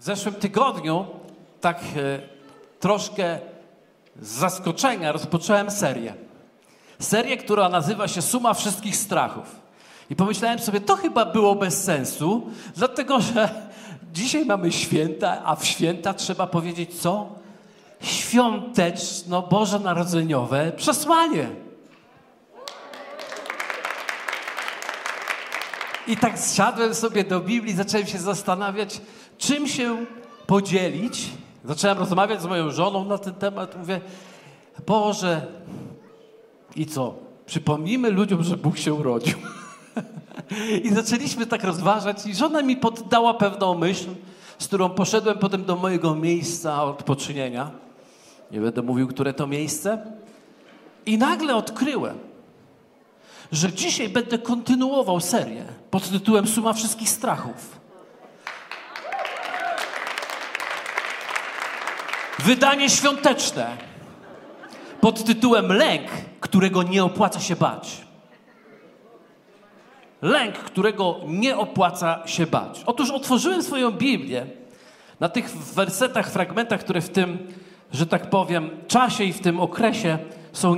W zeszłym tygodniu, tak troszkę z zaskoczenia, rozpocząłem serię. Serię, która nazywa się Suma Wszystkich Strachów. I pomyślałem sobie, to chyba było bez sensu, dlatego że dzisiaj mamy święta, a w święta trzeba powiedzieć co? Świąteczno-bożonarodzeniowe przesłanie. I tak zsiadłem sobie do Biblii, zacząłem się zastanawiać, czym się podzielić. Zacząłem rozmawiać z moją żoną na ten temat. Mówię, Boże, i co? Przypomnijmy ludziom, że Bóg się urodził. I zaczęliśmy tak rozważać i żona mi poddała pewną myśl, z którą poszedłem potem do mojego miejsca odpoczynienia. Nie będę mówił, które to miejsce. I nagle odkryłem, że dzisiaj będę kontynuował serię pod tytułem Suma Wszystkich Strachów. Wydanie świąteczne pod tytułem Lęk, którego nie opłaca się bać. Lęk, którego nie opłaca się bać. Otóż otworzyłem swoją Biblię na tych wersetach, fragmentach, które w tym, że tak powiem, czasie i w tym okresie są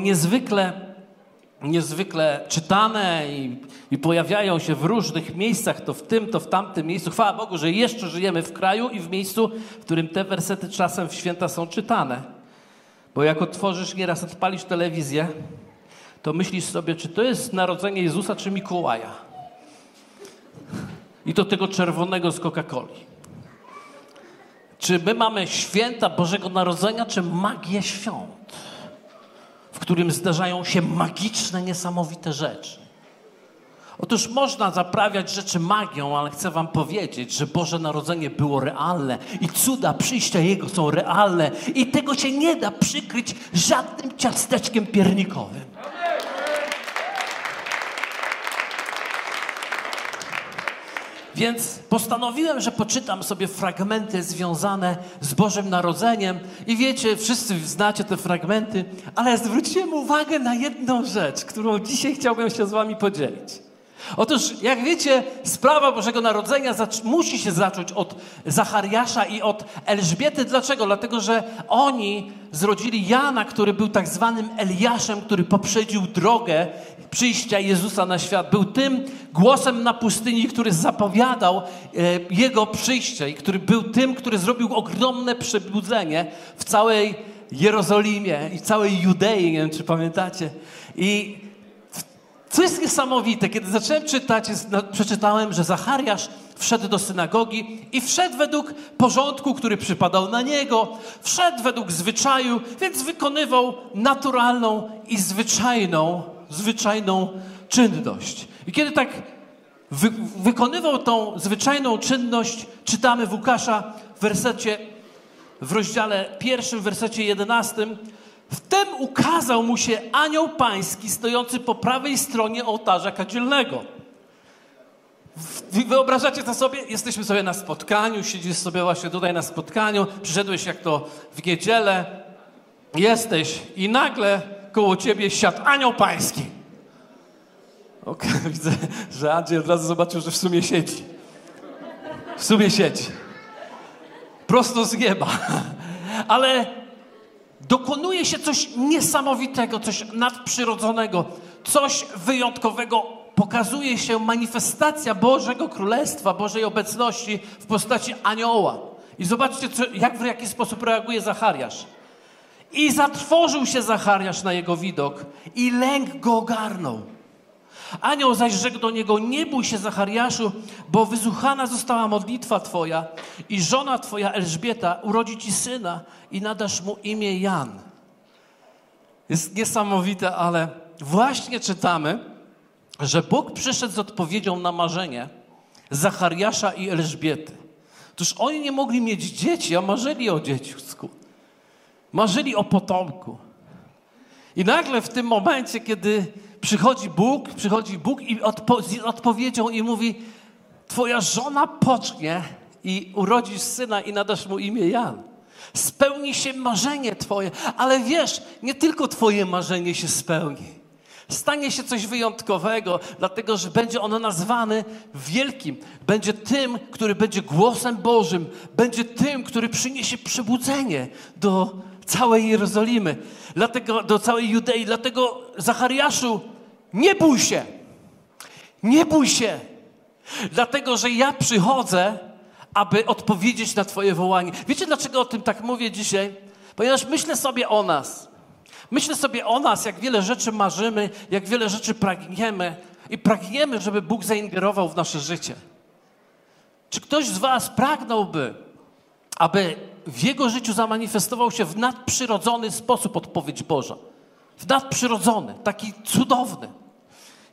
niezwykle czytane i pojawiają się w różnych miejscach, to w tym, to w tamtym miejscu. Chwała Bogu, że jeszcze żyjemy w kraju i w miejscu, w którym te wersety czasem w święta są czytane. Bo jak otworzysz, nieraz odpalisz telewizję, to myślisz sobie, czy to jest narodzenie Jezusa, czy Mikołaja. I to tego czerwonego z Coca-Coli. Czy my mamy święta Bożego Narodzenia, czy magię świąt, w którym zdarzają się magiczne, niesamowite rzeczy. Otóż można zaprawiać rzeczy magią, ale chcę wam powiedzieć, że Boże Narodzenie było realne i cuda przyjścia Jego są realne i tego się nie da przykryć żadnym ciasteczkiem piernikowym. Więc postanowiłem, że poczytam sobie fragmenty związane z Bożym Narodzeniem i wiecie, wszyscy znacie te fragmenty, ale zwróciłem uwagę na jedną rzecz, którą dzisiaj chciałbym się z wami podzielić. Otóż, jak wiecie, sprawa Bożego Narodzenia musi się zacząć od Zachariasza i od Elżbiety. Dlaczego? Dlatego, że oni zrodzili Jana, który był tak zwanym Eliaszem, który poprzedził drogę przyjścia Jezusa na świat. Był tym głosem na pustyni, który zapowiadał Jego przyjście i który był tym, który zrobił ogromne przebudzenie w całej Jerozolimie i całej Judei, nie wiem, czy pamiętacie. I co jest niesamowite, kiedy zacząłem czytać, przeczytałem, że Zachariasz wszedł do synagogi i wszedł według porządku, który przypadał na niego, wszedł według zwyczaju, więc wykonywał naturalną i zwyczajną czynność. I kiedy tak wykonywał tą zwyczajną czynność, czytamy w Łukasza w rozdziale 1, w wersecie 11, wtem ukazał mu się anioł pański stojący po prawej stronie ołtarza kadzielnego. Wyobrażacie to sobie? Jesteśmy sobie na spotkaniu, siedzisz sobie właśnie tutaj na spotkaniu, przyszedłeś jak to w niedzielę, jesteś i nagle koło ciebie siadł anioł pański. Ok, widzę, że Andrzej od razu zobaczył, że w sumie siedzi. Prosto z nieba. Ale dokonuje się coś niesamowitego, coś nadprzyrodzonego, coś wyjątkowego. Pokazuje się manifestacja Bożego Królestwa, Bożej obecności w postaci anioła. I zobaczcie, w jaki sposób reaguje Zachariasz. I zatrwożył się Zachariasz na jego widok i lęk go ogarnął. Anioł zaś rzekł do niego, nie bój się Zachariaszu, bo wysłuchana została modlitwa twoja i żona twoja Elżbieta urodzi ci syna i nadasz mu imię Jan. Jest niesamowite, ale właśnie czytamy, że Bóg przyszedł z odpowiedzią na marzenie Zachariasza i Elżbiety. Otóż oni nie mogli mieć dzieci, a marzyli o dziecku. Marzyli o potomku. I nagle w tym momencie, kiedy przychodzi Bóg i z odpowiedzią i mówi, twoja żona pocznie i urodzisz syna i nadasz mu imię Jan. Spełni się marzenie twoje, ale wiesz, nie tylko twoje marzenie się spełni. Stanie się coś wyjątkowego, dlatego że będzie on nazwany wielkim. Będzie tym, który będzie głosem Bożym. Będzie tym, który przyniesie przebudzenie do całej Jerozolimy, dlatego, do całej Judei. Dlatego, Zachariaszu, nie bój się. Nie bój się. Dlatego, że ja przychodzę, aby odpowiedzieć na Twoje wołanie. Wiecie, dlaczego o tym tak mówię dzisiaj? Ponieważ myślę sobie o nas. Myślę sobie o nas, jak wiele rzeczy marzymy, jak wiele rzeczy pragniemy i pragniemy, żeby Bóg zaingerował w nasze życie. Czy ktoś z was pragnąłby, aby w jego życiu zamanifestował się w nadprzyrodzony sposób odpowiedź Boża? W nadprzyrodzony, taki cudowny.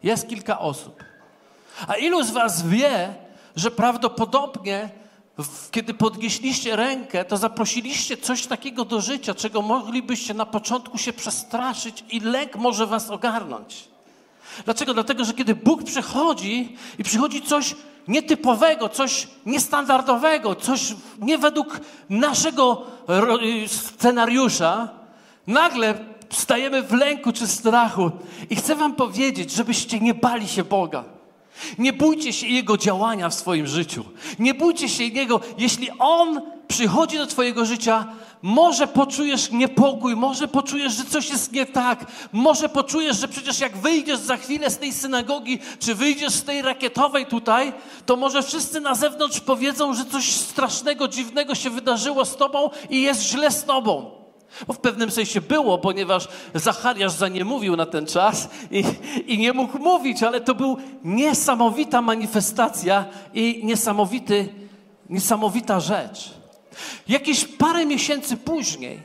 Jest kilka osób. A ilu z was wie, że prawdopodobnie kiedy podnieśliście rękę, to zaprosiliście coś takiego do życia, czego moglibyście na początku się przestraszyć i lęk może was ogarnąć. Dlaczego? Dlatego, że kiedy Bóg przychodzi i przychodzi coś nietypowego, coś niestandardowego, coś nie według naszego scenariusza, nagle stajemy w lęku czy strachu. I chcę wam powiedzieć, żebyście nie bali się Boga. Nie bójcie się Jego działania w swoim życiu. Nie bójcie się Jego. Jeśli On przychodzi do twojego życia, może poczujesz niepokój, może poczujesz, że coś jest nie tak, może poczujesz, że przecież jak wyjdziesz za chwilę z tej synagogi, czy wyjdziesz z tej rakietowej tutaj, to może wszyscy na zewnątrz powiedzą, że coś strasznego, dziwnego się wydarzyło z tobą i jest źle z tobą. Bo w pewnym sensie było, ponieważ Zachariasz zaniemówił na ten czas i nie mógł mówić, ale to była niesamowita manifestacja i niesamowita rzecz. Jakieś parę miesięcy później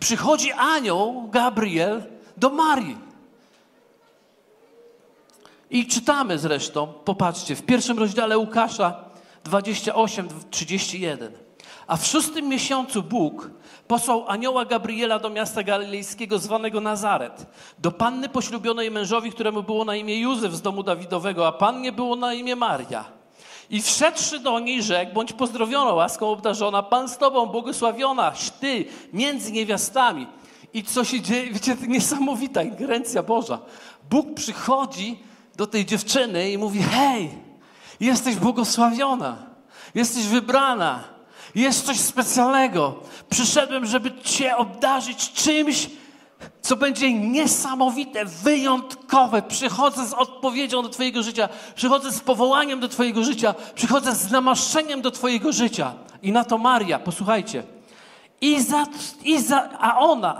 przychodzi anioł Gabriel do Marii. I czytamy zresztą, popatrzcie, w 1 rozdziale Łukasza 28-31. A w 6. miesiącu Bóg posłał anioła Gabriela do miasta galilejskiego zwanego Nazaret, do panny poślubionej mężowi, któremu było na imię Józef z domu Dawidowego, a pannie było na imię Maria. I wszedłszy do niej rzekł, bądź pozdrowiona, łaską obdarzona, Pan z tobą, błogosławionaś ty między niewiastami. I co się dzieje? Wiecie, to niesamowita ingerencja Boża. Bóg przychodzi do tej dziewczyny i mówi, hej, jesteś błogosławiona, jesteś wybrana. Jest coś specjalnego. Przyszedłem, żeby cię obdarzyć czymś, co będzie niesamowite, wyjątkowe. Przychodzę z odpowiedzią do twojego życia. Przychodzę z powołaniem do twojego życia. Przychodzę z namaszczeniem do twojego życia. I na to Maria, posłuchajcie.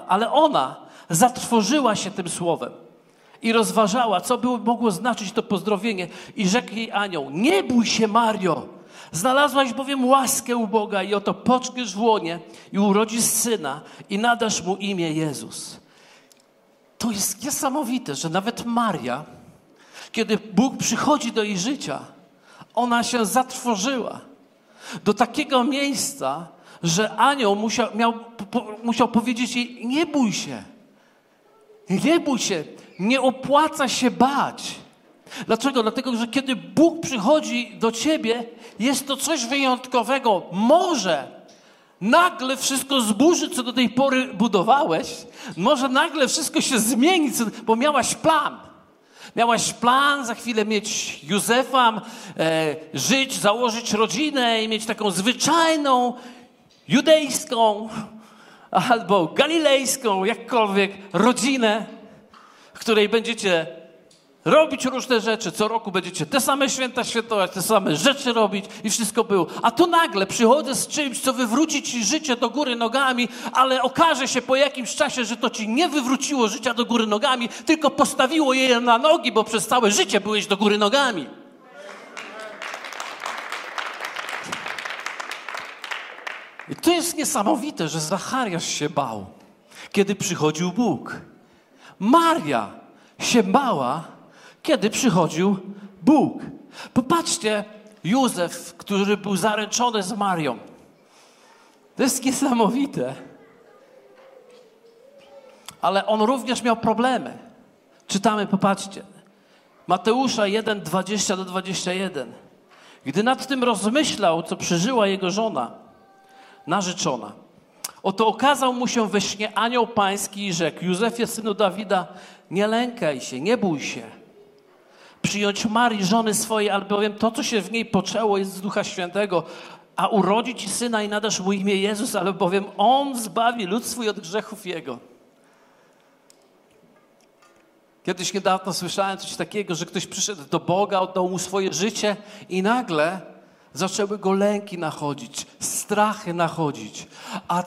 Ale ona zatrwożyła się tym słowem i rozważała, co by mogło znaczyć to pozdrowienie. I rzekł jej anioł, nie bój się, Mario. Znalazłaś bowiem łaskę u Boga i oto poczniesz w łonie i urodzisz syna i nadasz mu imię Jezus. To jest niesamowite, że nawet Maria, kiedy Bóg przychodzi do jej życia, ona się zatrwożyła do takiego miejsca, że anioł musiał powiedzieć jej, nie bój się, nie bój się, nie opłaca się bać. Dlaczego? Dlatego, że kiedy Bóg przychodzi do ciebie, jest to coś wyjątkowego. Może nagle wszystko zburzy, co do tej pory budowałeś. Może nagle wszystko się zmieni, bo miałaś plan. Miałaś plan za chwilę mieć Józefa, żyć, założyć rodzinę i mieć taką zwyczajną, judejską albo galilejską, jakkolwiek, rodzinę, w której będziecie robić różne rzeczy, co roku będziecie te same święta świętować, te same rzeczy robić i wszystko było. A tu nagle przychodzę z czymś, co wywróci ci życie do góry nogami, ale okaże się po jakimś czasie, że to ci nie wywróciło życia do góry nogami, tylko postawiło je na nogi, bo przez całe życie byłeś do góry nogami. I to jest niesamowite, że Zachariasz się bał, kiedy przychodził Bóg. Maria się bała, kiedy przychodził Bóg. Popatrzcie, Józef, który był zaręczony z Marią. To jest niesamowite. Ale on również miał problemy. Czytamy, popatrzcie. Mateusza 1, 20-21. Gdy nad tym rozmyślał, co przeżyła jego żona, narzeczona, oto okazał mu się we śnie anioł pański i rzekł, Józefie, synu Dawida, nie lękaj się, nie bój się. Przyjąć Marii, żony swojej, albowiem to, co się w niej poczęło, jest z Ducha Świętego. A urodzi ci syna i nadasz mu imię Jezus, albowiem on zbawi lud swój od grzechów jego. Kiedyś niedawno słyszałem coś takiego, że ktoś przyszedł do Boga, oddał mu swoje życie i nagle zaczęły go lęki nachodzić, strachy nachodzić. A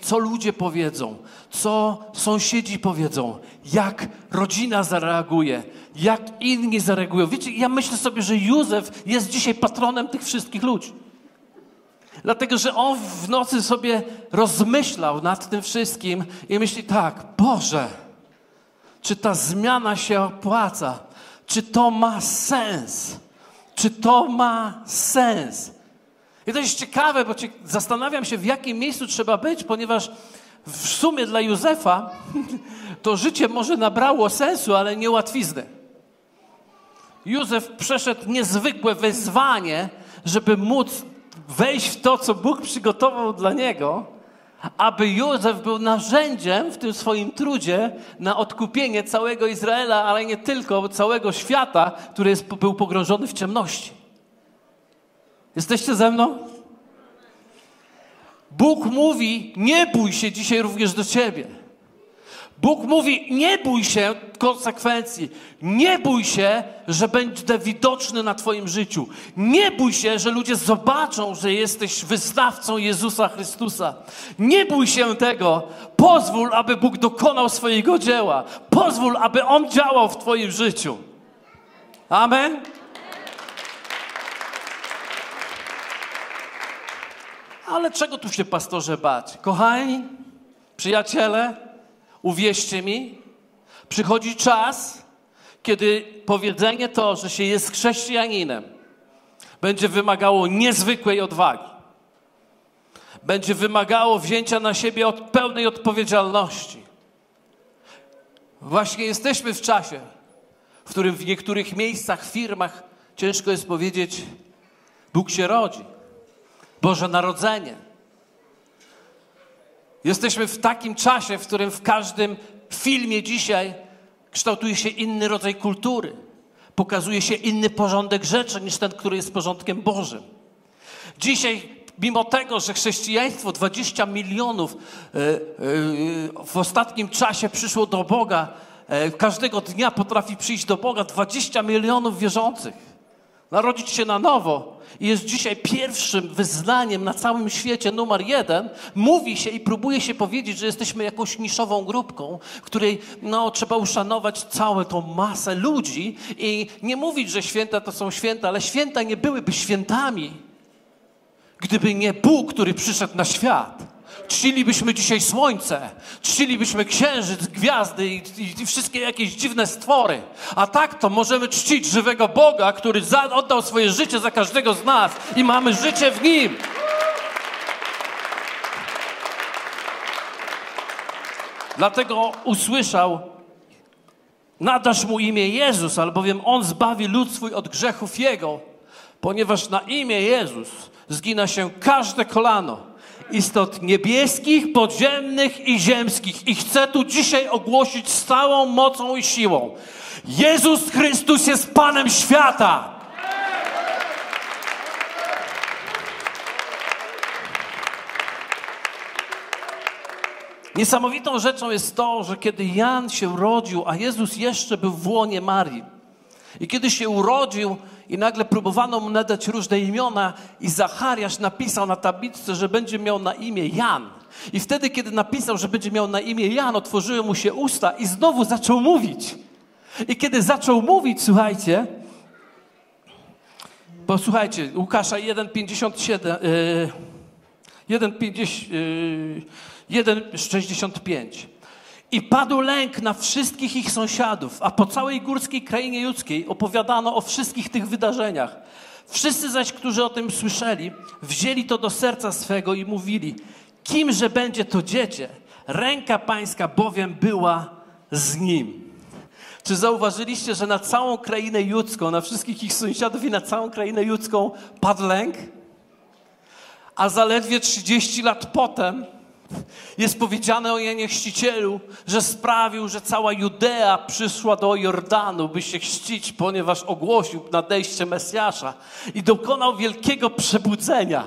co ludzie powiedzą? Co sąsiedzi powiedzą? Jak rodzina zareaguje? Jak inni zareagują? Wiecie, ja myślę sobie, że Józef jest dzisiaj patronem tych wszystkich ludzi. Dlatego, że on w nocy sobie rozmyślał nad tym wszystkim i myśli tak, Boże, czy ta zmiana się opłaca? Czy to ma sens? Czy to ma sens? I to jest ciekawe, bo zastanawiam się, w jakim miejscu trzeba być, ponieważ w sumie dla Józefa to życie może nabrało sensu, ale nie łatwizny. Józef przeszedł niezwykłe wyzwanie, żeby móc wejść w to, co Bóg przygotował dla niego, aby Józef był narzędziem w tym swoim trudzie na odkupienie całego Izraela, ale nie tylko, całego świata, który był pogrążony w ciemności. Jesteście ze mną? Bóg mówi, nie bój się dzisiaj również do ciebie. Bóg mówi, nie bój się konsekwencji. Nie bój się, że będę widoczny na twoim życiu. Nie bój się, że ludzie zobaczą, że jesteś wyznawcą Jezusa Chrystusa. Nie bój się tego. Pozwól, aby Bóg dokonał swojego dzieła. Pozwól, aby On działał w twoim życiu. Amen? Ale czego tu się, pastorze, bać? Kochani, przyjaciele, uwierzcie mi, przychodzi czas, kiedy powiedzenie to, że się jest chrześcijaninem, będzie wymagało niezwykłej odwagi. Będzie wymagało wzięcia na siebie pełnej odpowiedzialności. Właśnie jesteśmy w czasie, w którym w niektórych miejscach, firmach ciężko jest powiedzieć, Bóg się rodzi, Boże Narodzenie. Jesteśmy w takim czasie, w którym w każdym filmie dzisiaj kształtuje się inny rodzaj kultury. Pokazuje się inny porządek rzeczy niż ten, który jest porządkiem Bożym. Dzisiaj, mimo tego, że chrześcijaństwo 20 milionów w ostatnim czasie przyszło do Boga, każdego dnia potrafi przyjść do Boga 20 milionów wierzących. Narodzić się na nowo. I jest dzisiaj pierwszym wyznaniem na całym świecie numer 1, mówi się i próbuje się powiedzieć, że jesteśmy jakąś niszową grupką, której trzeba uszanować całą tą masę ludzi i nie mówić, że święta to są święta, ale święta nie byłyby świętami, gdyby nie Bóg, który przyszedł na świat. Czcilibyśmy dzisiaj słońce, czcilibyśmy księżyc, gwiazdy i wszystkie jakieś dziwne stwory. A tak to możemy czcić żywego Boga, który oddał swoje życie za każdego z nas i mamy życie w Nim. Dlatego usłyszał, nadasz mu imię Jezus, albowiem on zbawi lud swój od grzechów jego, ponieważ na imię Jezus zgina się każde kolano istot niebieskich, podziemnych i ziemskich. I chcę tu dzisiaj ogłosić z całą mocą i siłą. Jezus Chrystus jest Panem świata. Niesamowitą rzeczą jest to, że kiedy Jan się urodził, a Jezus jeszcze był w łonie Marii. I kiedy się urodził, i nagle próbowano mu nadać różne imiona i Zachariasz napisał na tabliczce, że będzie miał na imię Jan. I wtedy, kiedy napisał, że będzie miał na imię Jan, otworzyły mu się usta i znowu zaczął mówić. I kiedy zaczął mówić, słuchajcie, bo słuchajcie, Łukasza 1,65. I padł lęk na wszystkich ich sąsiadów, a po całej górskiej krainie judzkiej opowiadano o wszystkich tych wydarzeniach. Wszyscy zaś, którzy o tym słyszeli, wzięli to do serca swego i mówili, kimże będzie to dziecię? Ręka pańska bowiem była z nim. Czy zauważyliście, że na całą krainę judzką, na wszystkich ich sąsiadów i na całą krainę judzką padł lęk? A zaledwie 30 lat potem Jest powiedziane o Janie Chrzcicielu, że sprawił, że cała Judea przyszła do Jordanu, by się chrzcić, ponieważ ogłosił nadejście Mesjasza i dokonał wielkiego przebudzenia.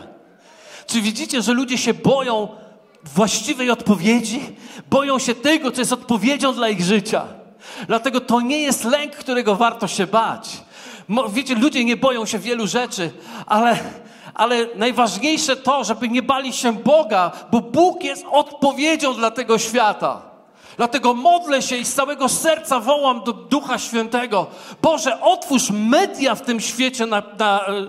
Czy widzicie, że ludzie się boją właściwej odpowiedzi? Boją się tego, co jest odpowiedzią dla ich życia. Dlatego to nie jest lęk, którego warto się bać. Wiecie, ludzie nie boją się wielu rzeczy, ale najważniejsze to, żeby nie bali się Boga, bo Bóg jest odpowiedzią dla tego świata. Dlatego modlę się i z całego serca wołam do Ducha Świętego. Boże, otwórz media w tym świecie na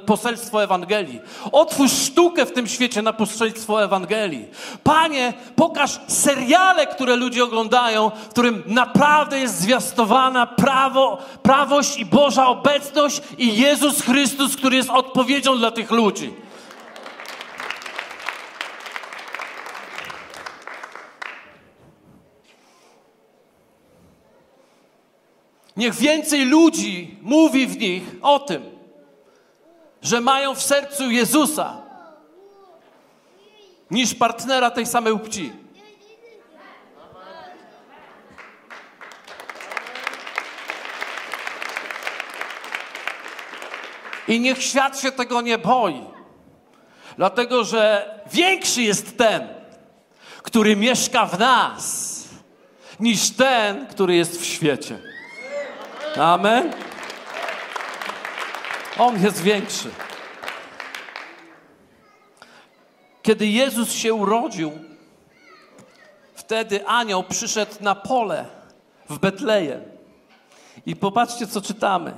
poselstwo Ewangelii. Otwórz sztukę w tym świecie na poselstwo Ewangelii. Panie, pokaż seriale, które ludzie oglądają, w którym naprawdę jest zwiastowana prawość i Boża obecność i Jezus Chrystus, który jest odpowiedzią dla tych ludzi. Niech więcej ludzi mówi w nich o tym, że mają w sercu Jezusa niż partnera tej samej płci. I niech świat się tego nie boi, dlatego że większy jest ten, który mieszka w nas, niż ten, który jest w świecie. Amen. On jest większy. Kiedy Jezus się urodził, wtedy anioł przyszedł na pole w Betlejem. I popatrzcie, co czytamy.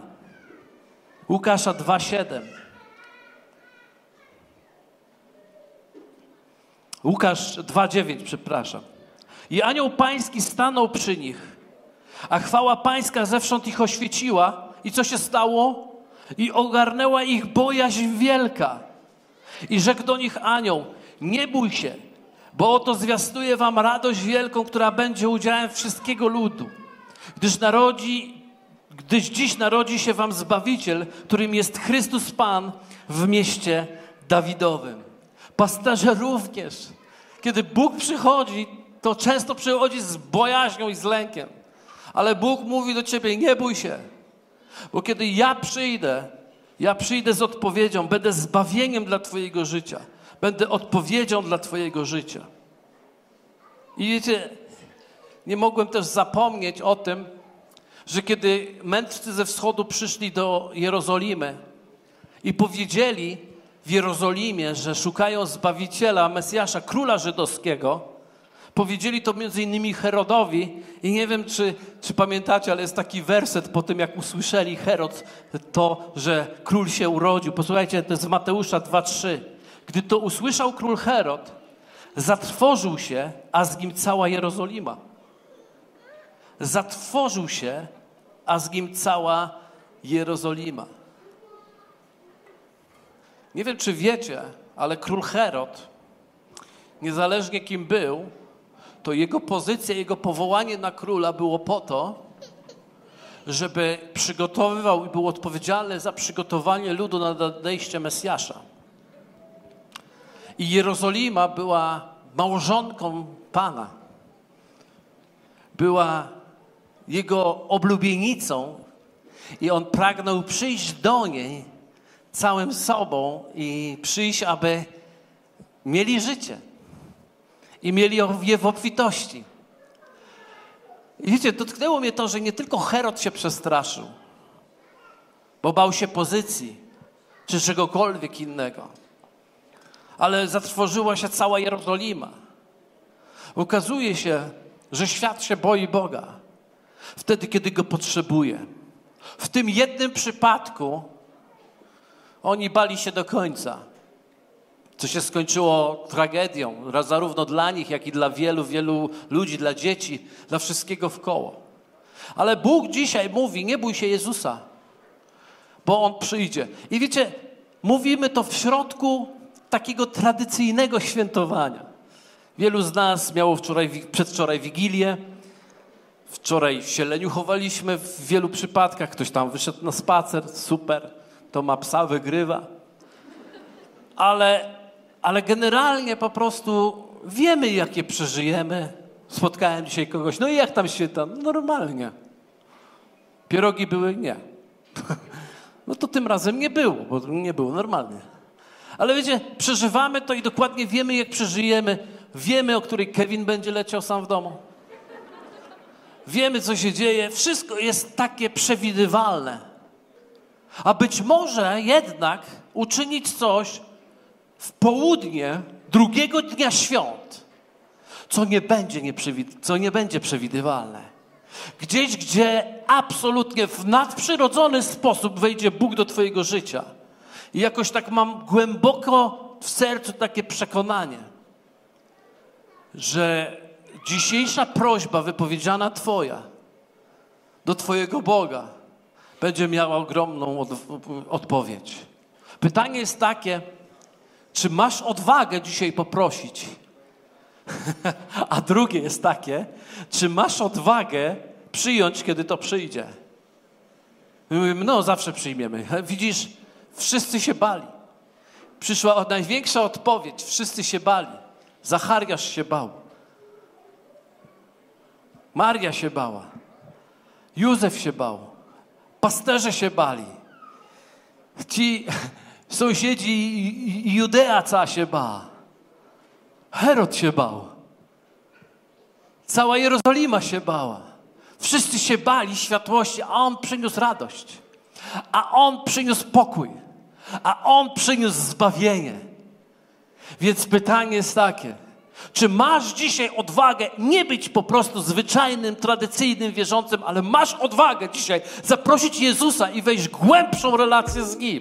Łukasza 2,7. Łukasz 2,9, przepraszam. I anioł pański stanął przy nich, a chwała pańska zewsząd ich oświeciła. I co się stało? I ogarnęła ich bojaźń wielka. I rzekł do nich anioł, nie bój się, bo oto zwiastuję wam radość wielką, która będzie udziałem wszystkiego ludu. Gdyż dziś narodzi się wam Zbawiciel, którym jest Chrystus Pan w mieście Dawidowym. Pasterze również, kiedy Bóg przychodzi, to często przychodzi z bojaźnią i z lękiem. Ale Bóg mówi do ciebie, nie bój się, bo kiedy ja przyjdę z odpowiedzią, będę zbawieniem dla twojego życia. Będę odpowiedzią dla twojego życia. I wiecie, nie mogłem też zapomnieć o tym, że kiedy mędrcy ze wschodu przyszli do Jerozolimy i powiedzieli w Jerozolimie, że szukają Zbawiciela, Mesjasza, Króla Żydowskiego, powiedzieli to między innymi Herodowi i nie wiem, czy pamiętacie, ale jest taki werset po tym, jak usłyszeli Herod to, że król się urodził. Posłuchajcie, to jest z Mateusza 2,3. Gdy to usłyszał król Herod, zatrwożył się, a z nim cała Jerozolima. Zatrwożył się, a z nim cała Jerozolima. Nie wiem, czy wiecie, ale król Herod, niezależnie kim był, to jego pozycja, jego powołanie na króla było po to, żeby przygotowywał i był odpowiedzialny za przygotowanie ludu na nadejście Mesjasza. I Jerozolima była małżonką Pana. Była jego oblubienicą i on pragnął przyjść do niej całym sobą i przyjść, aby mieli życie. I mieli je w obfitości. I wiecie, dotknęło mnie to, że nie tylko Herod się przestraszył, bo bał się pozycji czy czegokolwiek innego, ale zatrwożyła się cała Jerozolima. Okazuje się, że świat się boi Boga wtedy, kiedy Go potrzebuje. W tym jednym przypadku oni bali się do końca. Co się skończyło tragedią, zarówno dla nich, jak i dla wielu, wielu ludzi, dla dzieci, dla wszystkiego wkoło. Ale Bóg dzisiaj mówi, nie bój się Jezusa, bo On przyjdzie. I wiecie, mówimy to w środku takiego tradycyjnego świętowania. Wielu z nas miało przedwczoraj Wigilię, wczoraj w Sieleniu chowaliśmy w wielu przypadkach, ktoś tam wyszedł na spacer, super, to ma psa, wygrywa. Ale generalnie po prostu wiemy, jakie przeżyjemy. Spotkałem dzisiaj kogoś, no i jak tam się tam? Normalnie. Pierogi były? Nie. No to tym razem nie było, bo nie było normalnie. Ale wiecie, przeżywamy to i dokładnie wiemy, jak przeżyjemy. Wiemy, o której Kevin będzie leciał sam w domu. Wiemy, co się dzieje. Wszystko jest takie przewidywalne. A być może jednak uczynić coś w południe drugiego dnia świąt, co nie będzie przewidywalne. Gdzieś, gdzie absolutnie w nadprzyrodzony sposób wejdzie Bóg do twojego życia. I jakoś tak mam głęboko w sercu takie przekonanie, że dzisiejsza prośba wypowiedziana twoja do twojego Boga będzie miała ogromną odpowiedź. Pytanie jest takie, czy masz odwagę dzisiaj poprosić? A drugie jest takie, czy masz odwagę przyjąć, kiedy to przyjdzie? Mówimy, no zawsze przyjmiemy. Widzisz, wszyscy się bali. Przyszła największa odpowiedź, wszyscy się bali. Zachariasz się bał. Maria się bała. Józef się bał. Pasterze się bali. Ci sąsiedzi i Judea cała się bała. Herod się bał. Cała Jerozolima się bała. Wszyscy się bali światłości, a On przyniósł radość. A On przyniósł pokój. A On przyniósł zbawienie. Więc pytanie jest takie, czy masz dzisiaj odwagę nie być po prostu zwyczajnym, tradycyjnym wierzącym, ale masz odwagę dzisiaj zaprosić Jezusa i wejść w głębszą relację z Nim?